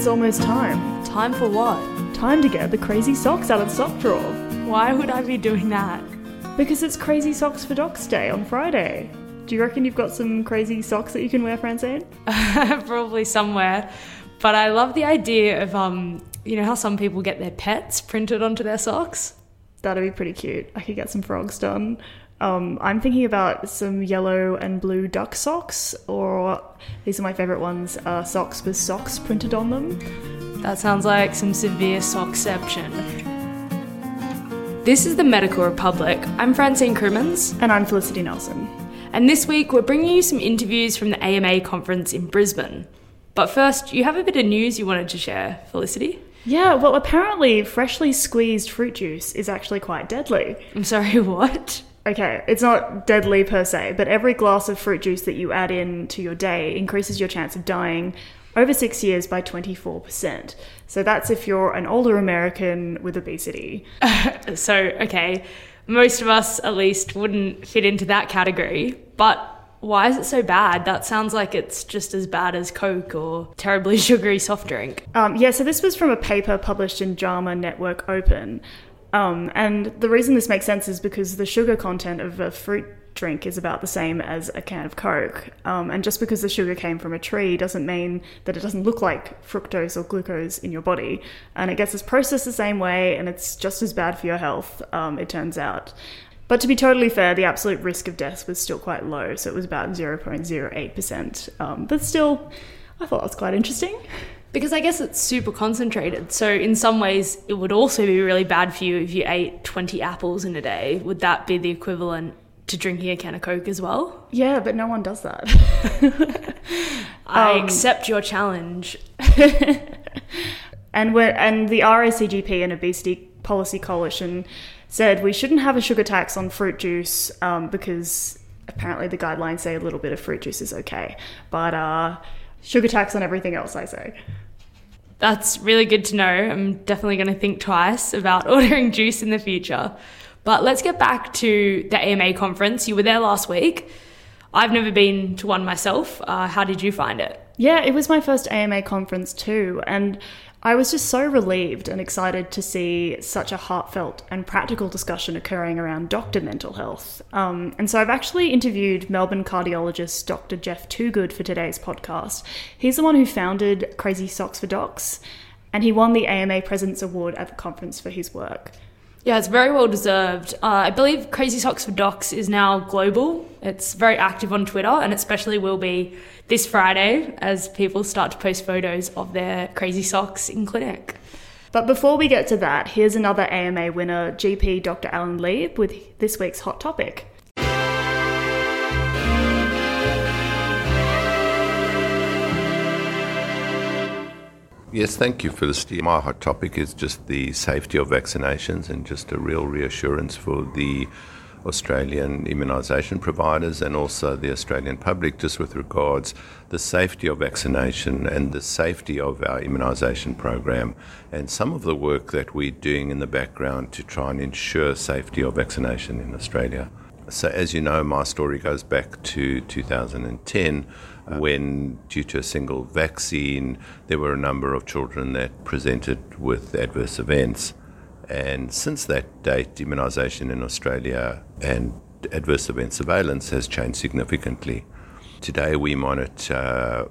It's almost time. Time for what? Time to get the crazy socks out of the sock drawer. Why would I be doing that? Because it's Crazy Socks for Docs Day on Friday. Do you reckon you've got some crazy socks that you can wear, Francine? Probably somewhere. But I love the idea of, you know how some people get their pets printed onto their socks? That'd be pretty cute. I could get some frogs done. I'm thinking about some yellow and blue duck socks, or these are my favourite ones, socks with socks printed on them. That sounds like some severe sockception. This is the Medical Republic. I'm Francine Crimmins. And I'm Felicity Nelson. And this week we're bringing you some interviews from the AMA conference in Brisbane. But first, you have a bit of news you wanted to share, Felicity? Yeah, well, apparently freshly squeezed fruit juice is actually quite deadly. I'm sorry, what? Okay, it's not deadly per se, but every glass of fruit juice that you add in to your day increases your chance of dying over 6 years by 24%. So that's if you're an older American with obesity. So, okay, most of us at least wouldn't fit into that category, but why is it so bad? That sounds like it's just as bad as Coke or terribly sugary soft drink. So this was from a paper published in JAMA Network Open. And the reason this makes sense is because the sugar content of a fruit drink is about the same as a can of Coke. And just because the sugar came from a tree doesn't mean that it doesn't look like fructose or glucose in your body. And it gets processed the same way, and it's just as bad for your health, it turns out. But to be totally fair, the absolute risk of death was still quite low, so it was about 0.08%. But still, I thought that was quite interesting. Because I guess it's super concentrated, so in some ways it would also be really bad for you if you ate 20 apples in a day. Would that be the equivalent to drinking a can of Coke as well? Yeah, but no one does that. I accept your challenge. And the RACGP and Obesity Policy Coalition said we shouldn't have a sugar tax on fruit juice because apparently the guidelines say a little bit of fruit juice is okay. But sugar tax on everything else, I say. That's really good to know. I'm definitely going to think twice about ordering juice in the future. But let's get back to the AMA conference. You were there last week. I've never been to one myself. How did you find it? Yeah, it was my first AMA conference too. And I was just so relieved and excited to see such a heartfelt and practical discussion occurring around doctor mental health. And so I've actually interviewed Melbourne cardiologist Dr Geoff Toogood for today's podcast. He's the one who founded Crazy Socks for Docs, and he won the AMA Presence Award at the conference for his work. Yeah, it's very well deserved. I believe Crazy Socks for Docs is now global. It's very active on Twitter, and especially will be this Friday as people start to post photos of their crazy socks in clinic. But before we get to that, here's another AMA winner, GP Dr Alan Lieb, with this week's Hot Topic. Yes, thank you, Felicity. My hot topic is just the safety of vaccinations and just a real reassurance for the Australian immunisation providers and also the Australian public just with regards the safety of vaccination and the safety of our immunisation program and some of the work that we're doing in the background to try and ensure safety of vaccination in Australia. So as you know, my story goes back to 2010 when, due to a single vaccine, there were a number of children that presented with adverse events. And since that date, immunisation in Australia and adverse event surveillance has changed significantly. Today we monitor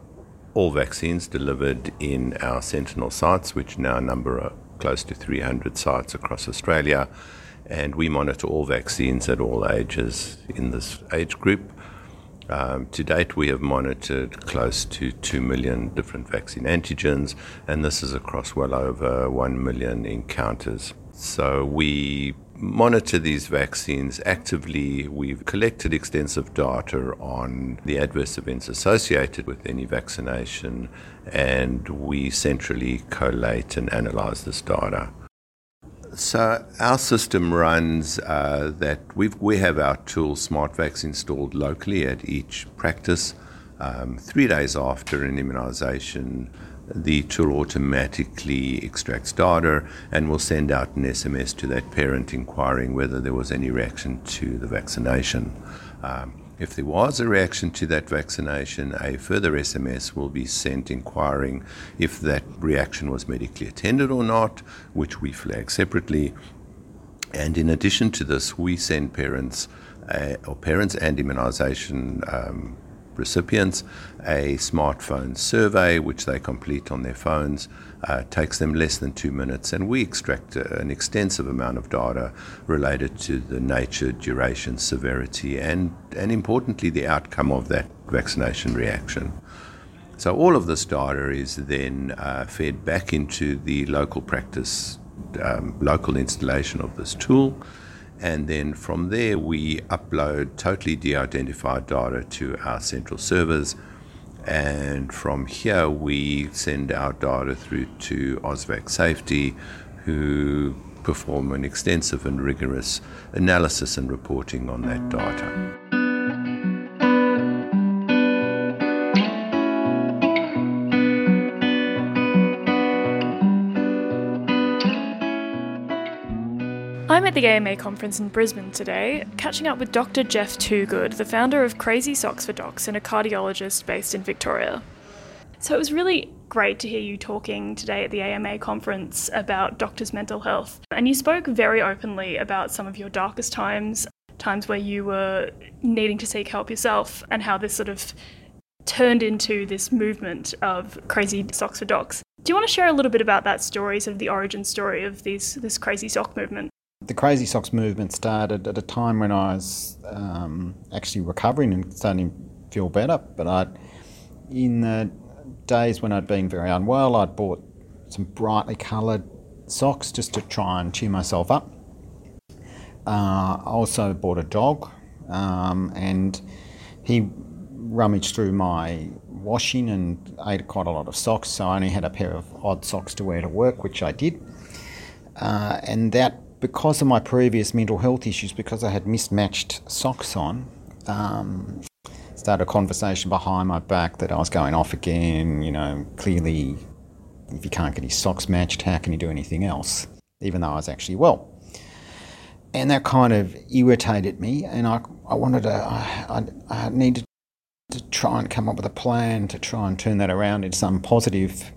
all vaccines delivered in our Sentinel sites, which now number close to 300 sites across Australia. And we monitor all vaccines at all ages in this age group. To date, we have monitored close to 2 million different vaccine antigens, and this is across well over 1 million encounters. So we monitor these vaccines actively. We've collected extensive data on the adverse events associated with any vaccination, and we centrally collate and analyse this data. So our system runs that we have our tool SmartVax installed locally at each practice. 3 days after an immunisation, the tool automatically extracts data and will send out an SMS to that parent inquiring whether there was any reaction to the vaccination. If there was a reaction to that vaccination, a further SMS will be sent inquiring if that reaction was medically attended or not, which we flag separately. And in addition to this, we send parents and immunisation recipients a smartphone survey, which they complete on their phones. Takes them less than 2 minutes, and we extract an extensive amount of data related to the nature, duration, severity, and importantly, the outcome of that vaccination reaction. So all of this data is then fed back into the local practice, local installation of this tool. And then from there, we upload totally de-identified data to our central servers. And from here, we send our data through to OSVAC Safety, who perform an extensive and rigorous analysis and reporting on that data. I'm at the AMA conference in Brisbane today, catching up with Dr Geoff Toogood, the founder of Crazy Socks for Docs and a cardiologist based in Victoria. So it was really great to hear you talking today at the AMA conference about doctors' mental health. And you spoke very openly about some of your darkest times, times where you were needing to seek help yourself, and how this sort of turned into this movement of Crazy Socks for Docs. Do you want to share a little bit about that story, sort of the origin story of this Crazy Sock movement? The Crazy Socks movement started at a time when I was actually recovering and starting to feel better, but in the days when I'd been very unwell, I'd bought some brightly coloured socks just to try and cheer myself up. I also bought a dog, and he rummaged through my washing and ate quite a lot of socks, so I only had a pair of odd socks to wear to work, which I did, and that, because of my previous mental health issues, because I had mismatched socks on, started a conversation behind my back that I was going off again. You know, clearly, if you can't get his socks matched, how can you do anything else? Even though I was actually well. And that kind of irritated me, and I needed to try and come up with a plan to try and turn that around into some positive,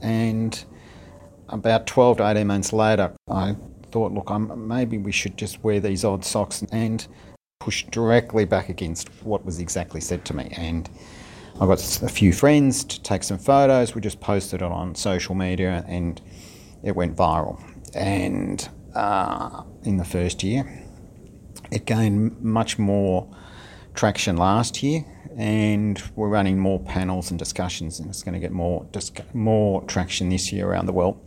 and about 12 to 18 months later, I thought, look, maybe we should just wear these odd socks, and push directly back against what was exactly said to me. And I got a few friends to take some photos. We just posted it on social media, and it went viral. And in the first year, it gained much more traction last year, and we're running more panels and discussions, and it's going to get more traction this year around the world.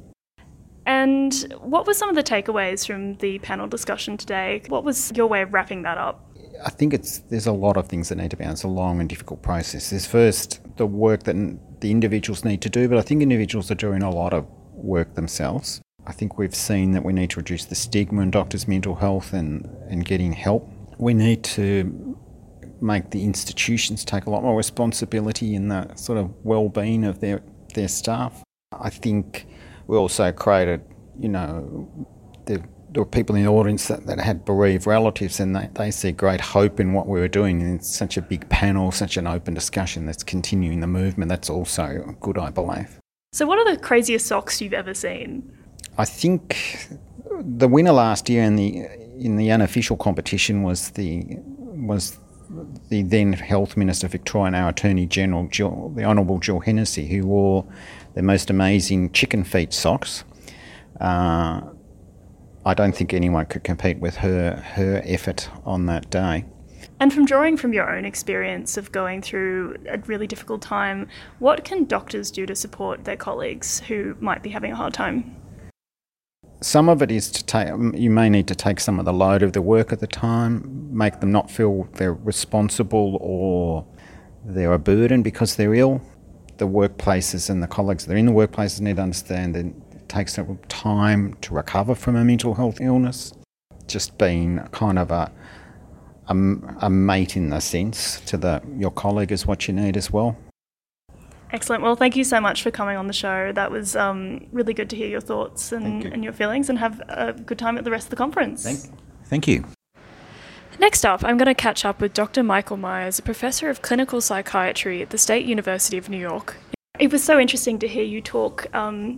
And what were some of the takeaways from the panel discussion today? What was your way of wrapping that up? I think there's a lot of things that need to be done. It's a long and difficult process. There's first the work that the individuals need to do, but I think individuals are doing a lot of work themselves. I think we've seen that we need to reduce the stigma in doctors' mental health and getting help. We need to make the institutions take a lot more responsibility in the sort of well-being of their staff. I think we also created, there were people in the audience that had bereaved relatives, and they see great hope in what we were doing. And it's such a big panel, such an open discussion that's continuing the movement. That's also good, I believe. So what are the craziest socks you've ever seen? I think the winner last year in the unofficial competition was the then Health Minister Victoria and our Attorney General, the Honourable Jill Hennessy, who wore the most amazing chicken feet socks. I don't think anyone could compete with her effort on that day. And from drawing from your own experience of going through a really difficult time, what can doctors do to support their colleagues who might be having a hard time? Some of it is you may need to take some of the load of the work at the time, make them not feel they're responsible or they're a burden because they're ill. The workplaces and the colleagues that are in the workplaces need to understand that it takes time to recover from a mental health illness. Just being kind of a mate in the sense to your colleague is what you need as well. Excellent. Well, thank you so much for coming on the show. That was really good to hear your thoughts and your feelings, and have a good time at the rest of the conference. Thank you. Thank you. Next up, I'm going to catch up with Dr. Michael Myers, a professor of clinical psychiatry at the State University of New York. It was so interesting to hear you talk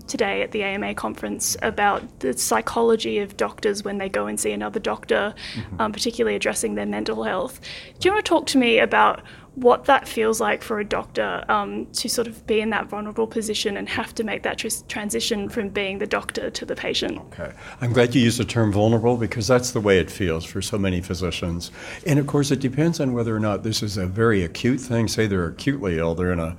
today at the AMA conference about the psychology of doctors when they go and see another doctor, particularly addressing their mental health. Do you want to talk to me about what that feels like for a doctor to sort of be in that vulnerable position and have to make that transition from being the doctor to the patient? Okay. I'm glad you used the term vulnerable, because that's the way it feels for so many physicians. And of course, it depends on whether or not this is a very acute thing. Say they're acutely ill, they're in a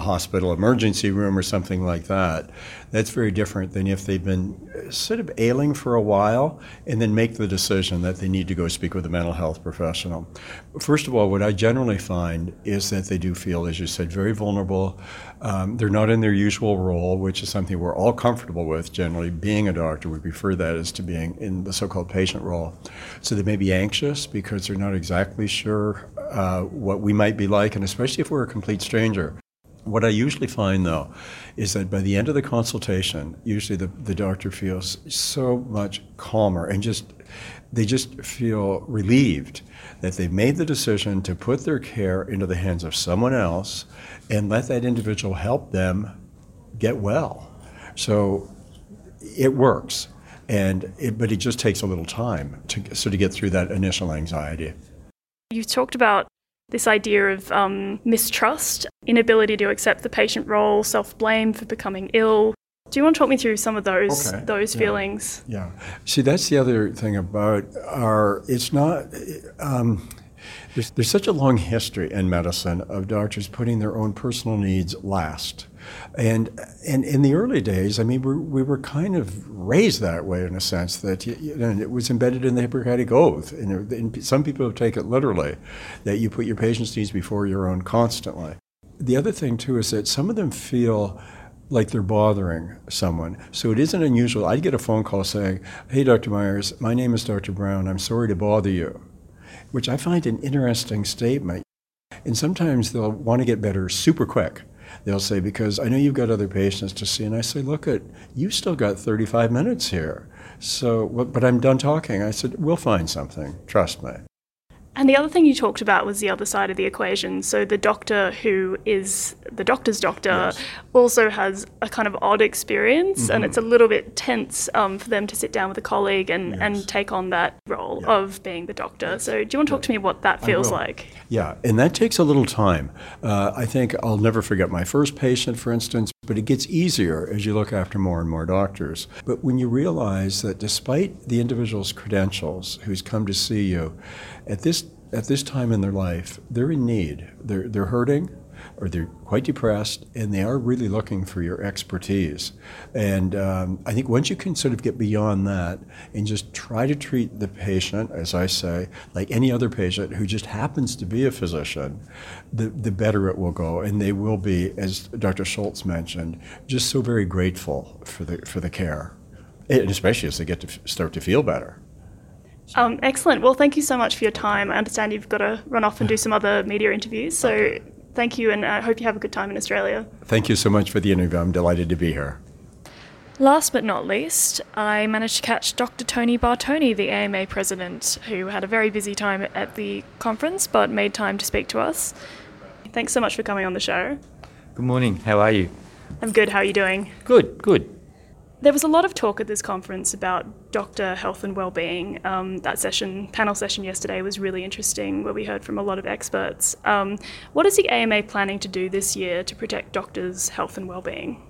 hospital emergency room or something like that. That's very different than if they've been sort of ailing for a while and then make the decision that they need to go speak with a mental health professional. First of all, what I generally find is that they do feel, as you said, very vulnerable. They're not in their usual role, which is something we're all comfortable with generally. Being a doctor, we prefer that as to being in the so-called patient role. So they may be anxious because they're not exactly sure what we might be like, and especially if we're a complete stranger. What I usually find, though, is that by the end of the consultation, usually the doctor feels so much calmer, and they just feel relieved that they've made the decision to put their care into the hands of someone else and let that individual help them get well. So it works, but it just takes a little time to get through that initial anxiety. You've talked about this idea of mistrust, inability to accept the patient role, self-blame for becoming ill. Do you want to talk me through some of those feelings? Yeah. See, that's the other thing about it's not, there's such a long history in medicine of doctors putting their own personal needs last. And in the early days, I mean, we were kind of raised that way in a sense that it was embedded in the Hippocratic Oath. And some people take it literally, that you put your patient's needs before your own constantly. The other thing, too, is that some of them feel like they're bothering someone. So it isn't unusual. I'd get a phone call saying, "Hey, Dr. Myers, my name is Dr. Brown. I'm sorry to bother you," which I find an interesting statement. And sometimes they'll want to get better super quick. They'll say, "Because I know you've got other patients to see," and I say, "Look, you still got 35 minutes here. So, but I'm done talking." I said, "We'll find something, trust me." And the other thing you talked about was the other side of the equation. So the doctor who is the doctor's doctor also has a kind of odd experience, and it's a little bit tense for them to sit down with a colleague and take on that role of being the doctor. Yes. So do you want to talk to me what that feels like? Yeah, and that takes a little time. I think I'll never forget my first patient, for instance, but it gets easier as you look after more and more doctors. But when you realize that despite the individual's credentials who's come to see you, at this time in their life, they're in need. They're hurting, or they're quite depressed, and they are really looking for your expertise. And I think once you can sort of get beyond that and just try to treat the patient, as I say, like any other patient who just happens to be a physician, the better it will go. And they will be, as Dr. Schultz mentioned, just so very grateful for the care, and especially as they get to start to feel better. Excellent. Well, thank you so much for your time. I understand you've got to run off and do some other media interviews, so thank you, and I hope you have a good time in Australia. Thank you so much for the interview. I'm delighted to be here. Last but not least, I managed to catch Dr. Tony Bartone, the AMA president, who had a very busy time at the conference but made time to speak to us. Thanks so much for coming on the show. Good morning. How are you? I'm good. How are you doing? Good. There was a lot of talk at this conference about doctor health and wellbeing. That panel session yesterday was really interesting, where we heard from a lot of experts. What is the AMA planning to do this year to protect doctors' health and wellbeing?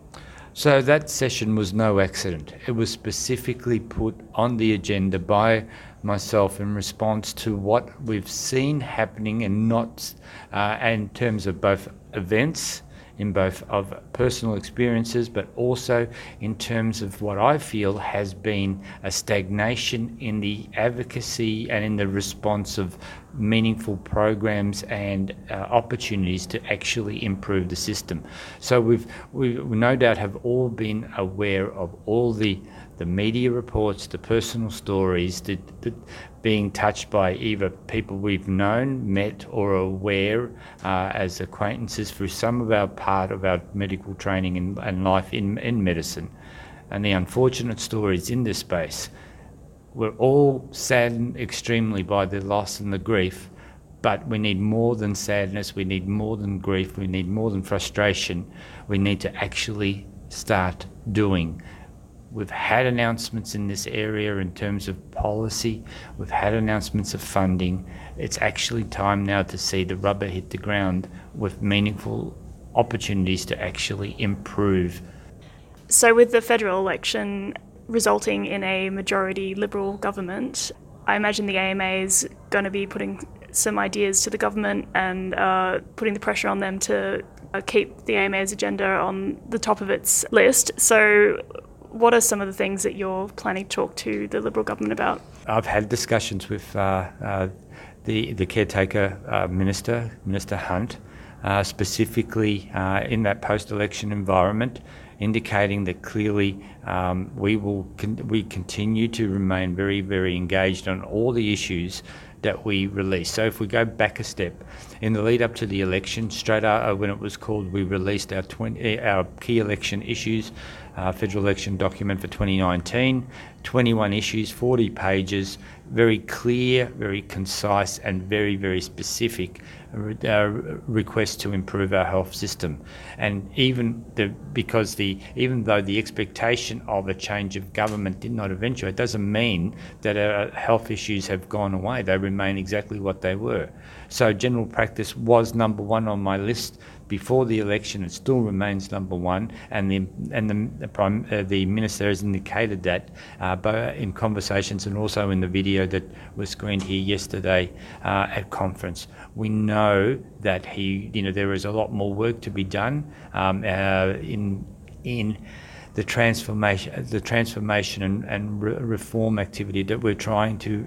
So that session was no accident. It was specifically put on the agenda by myself in response to what we've seen happening and not in terms of both events, in both of personal experiences, but also in terms of what I feel has been a stagnation in the advocacy and in the response of meaningful programs and opportunities to actually improve the system. So we no doubt have all been aware of all the media reports, the personal stories that being touched by either people we've known, met, or aware as acquaintances through some of our part of our medical training and life in medicine, and the unfortunate stories in this space. We're all saddened extremely by the loss and the grief, but we need more than sadness, we need more than grief, we need more than frustration. We need to actually start doing. We've had announcements in this area in terms of policy, we've had announcements of funding. It's actually time now to see the rubber hit the ground with meaningful opportunities to actually improve. So with the federal election resulting in a majority Liberal government, I imagine the AMA is going to be putting some ideas to the government and putting the pressure on them to keep the AMA's agenda on the top of its list. So what are some of the things that you're planning to talk to the Liberal government about? I've had discussions with the caretaker minister, Minister Hunt, specifically in that post-election environment, indicating that clearly we continue to remain very, very engaged on all the issues that we release. So if we go back a step, in the lead up to the election, straight out when it was called, we released our key election issues, federal election document for 2019, 21 issues, 40 pages, very clear, very concise and very, very specific request to improve our health system. And even though the expectation of a change of government did not eventuate, it doesn't mean that our health issues have gone away. They remain exactly what they were. So general practice was number one on my list before the election. It still remains number one, and the minister has indicated that in conversations and also in the video that was screened here yesterday at conference. We know that there is a lot more work to be done in the transformation and reform activity that we're trying to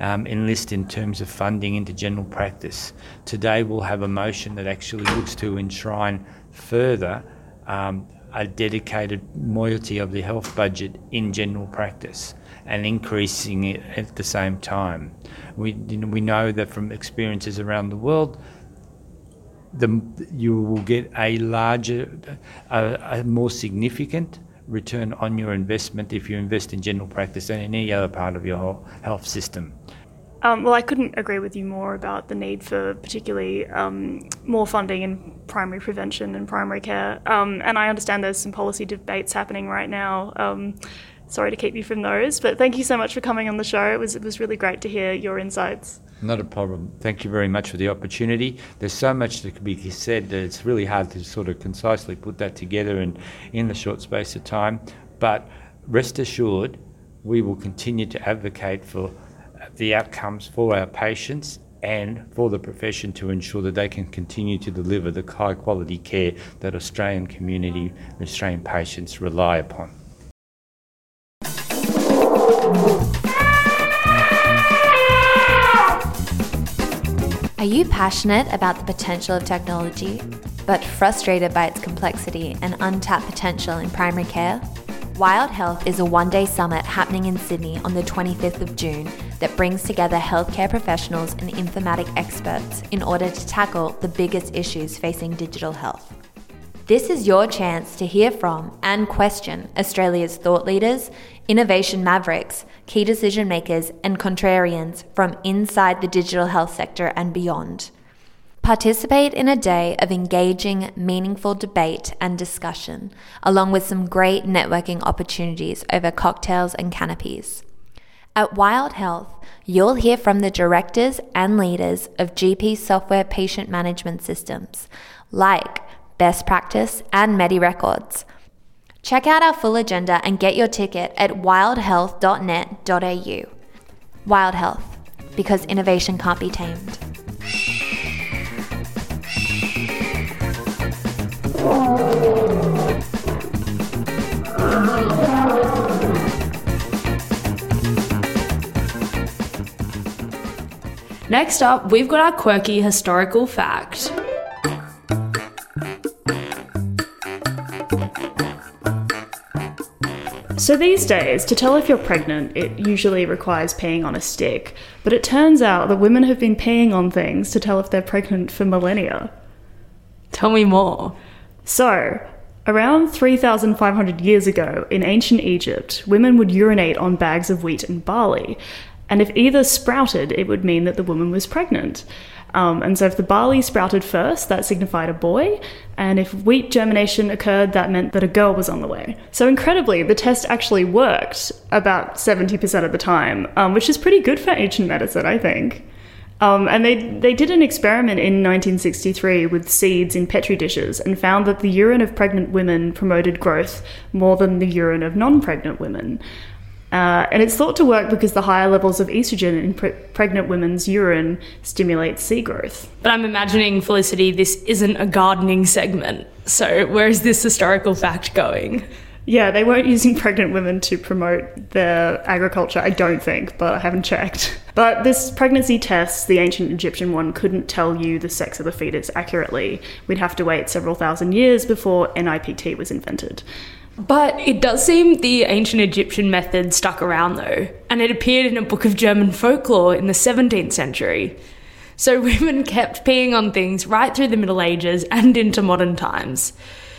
enlist in terms of funding into general practice. Today we'll have a motion that actually looks to enshrine further a dedicated moiety of the health budget in general practice and increasing it at the same time. We know that from experiences around the world, you will get a larger, a more significant return on your investment if you invest in general practice than in any other part of your health system. Well, I couldn't agree with you more about the need for particularly more funding in primary prevention and primary care. And I understand there's some policy debates happening right now. Sorry to keep you from those, but thank you so much for coming on the show. It was really great to hear your insights. Not a problem. Thank you very much for the opportunity. There's so much that could be said that it's really hard to sort of concisely put that together in the short space of time. But rest assured, we will continue to advocate for the outcomes for our patients and for the profession to ensure that they can continue to deliver the high quality care that Australian community and Australian patients rely upon. Are you passionate about the potential of technology, but frustrated by its complexity and untapped potential in primary care? Wild Health is a one-day summit happening in Sydney on the 25th of June that brings together healthcare professionals and informatic experts in order to tackle the biggest issues facing digital health. This is your chance to hear from and question Australia's thought leaders, innovation mavericks, key decision makers and contrarians from inside the digital health sector and beyond. Participate in a day of engaging, meaningful debate and discussion, along with some great networking opportunities over cocktails and canapes. At Wild Health, you'll hear from the directors and leaders of GP software patient management systems, like Best Practice and Medi Records. Check out our full agenda and get your ticket at wildhealth.net.au. Wild Health, because innovation can't be tamed. Next up, we've got our quirky historical fact. So these days, to tell if you're pregnant, it usually requires peeing on a stick, but it turns out that women have been peeing on things to tell if they're pregnant for millennia. Tell me more. So, Around 3,500 years ago, in ancient Egypt, women would urinate on bags of wheat and barley, and if either sprouted, it would mean that the woman was pregnant. And so if the barley sprouted first, that signified a boy, and if wheat germination occurred, that meant that a girl was on the way. So incredibly, the test actually worked about 70% of the time, which is pretty good for ancient medicine, I think. And they did an experiment in 1963 with seeds in Petri dishes and found that the urine of pregnant women promoted growth more than the urine of non-pregnant women. And it's thought to work because the higher levels of estrogen in pregnant women's urine stimulate seed growth. But I'm imagining, Felicity, this isn't a gardening segment. So where is this historical fact going? Yeah, they weren't using pregnant women to promote their agriculture, I don't think, but I haven't checked. But this pregnancy test, the ancient Egyptian one, couldn't tell you the sex of the fetus accurately. We'd have to wait several thousand years before NIPT was invented. But it does seem the ancient Egyptian method stuck around though, and it appeared in a book of German folklore in the 17th century. So women kept peeing on things right through the Middle Ages and into modern times.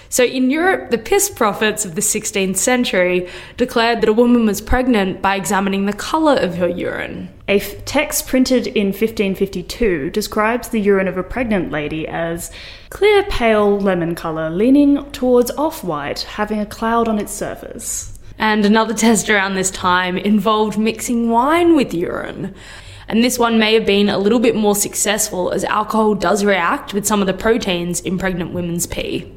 So in Europe, the piss prophets of the 16th century declared that a woman was pregnant by examining the colour of her urine. A text printed in 1552 describes the urine of a pregnant lady as clear, pale lemon colour, leaning towards off-white, having a cloud on its surface. And another test around this time involved mixing wine with urine. And this one may have been a little bit more successful, as alcohol does react with some of the proteins in pregnant women's pee.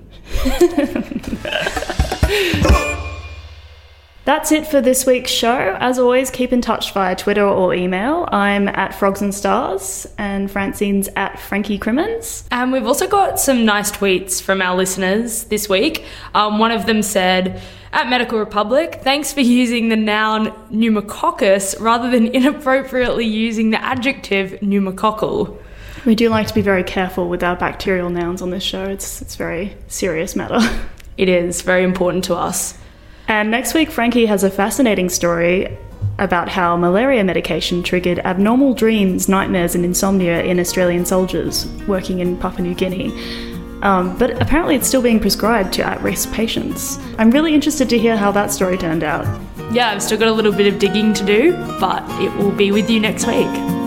That's it for this week's show. As always, keep in touch via Twitter or email. I'm at Frogs and Stars, and Francine's at Frankie Crimmins. And we've also got some nice tweets from our listeners this week. One of them said, at Medical Republic, thanks for using the noun pneumococcus rather than inappropriately using the adjective pneumococcal. We do like to be very careful with our bacterial nouns on this show. It's very serious matter. It is very important to us. And next week, Frankie has a fascinating story about how malaria medication triggered abnormal dreams, nightmares and insomnia in Australian soldiers working in Papua New Guinea. But apparently it's still being prescribed to at-risk patients. I'm really interested to hear how that story turned out. Yeah, I've still got a little bit of digging to do, but it will be with you next week.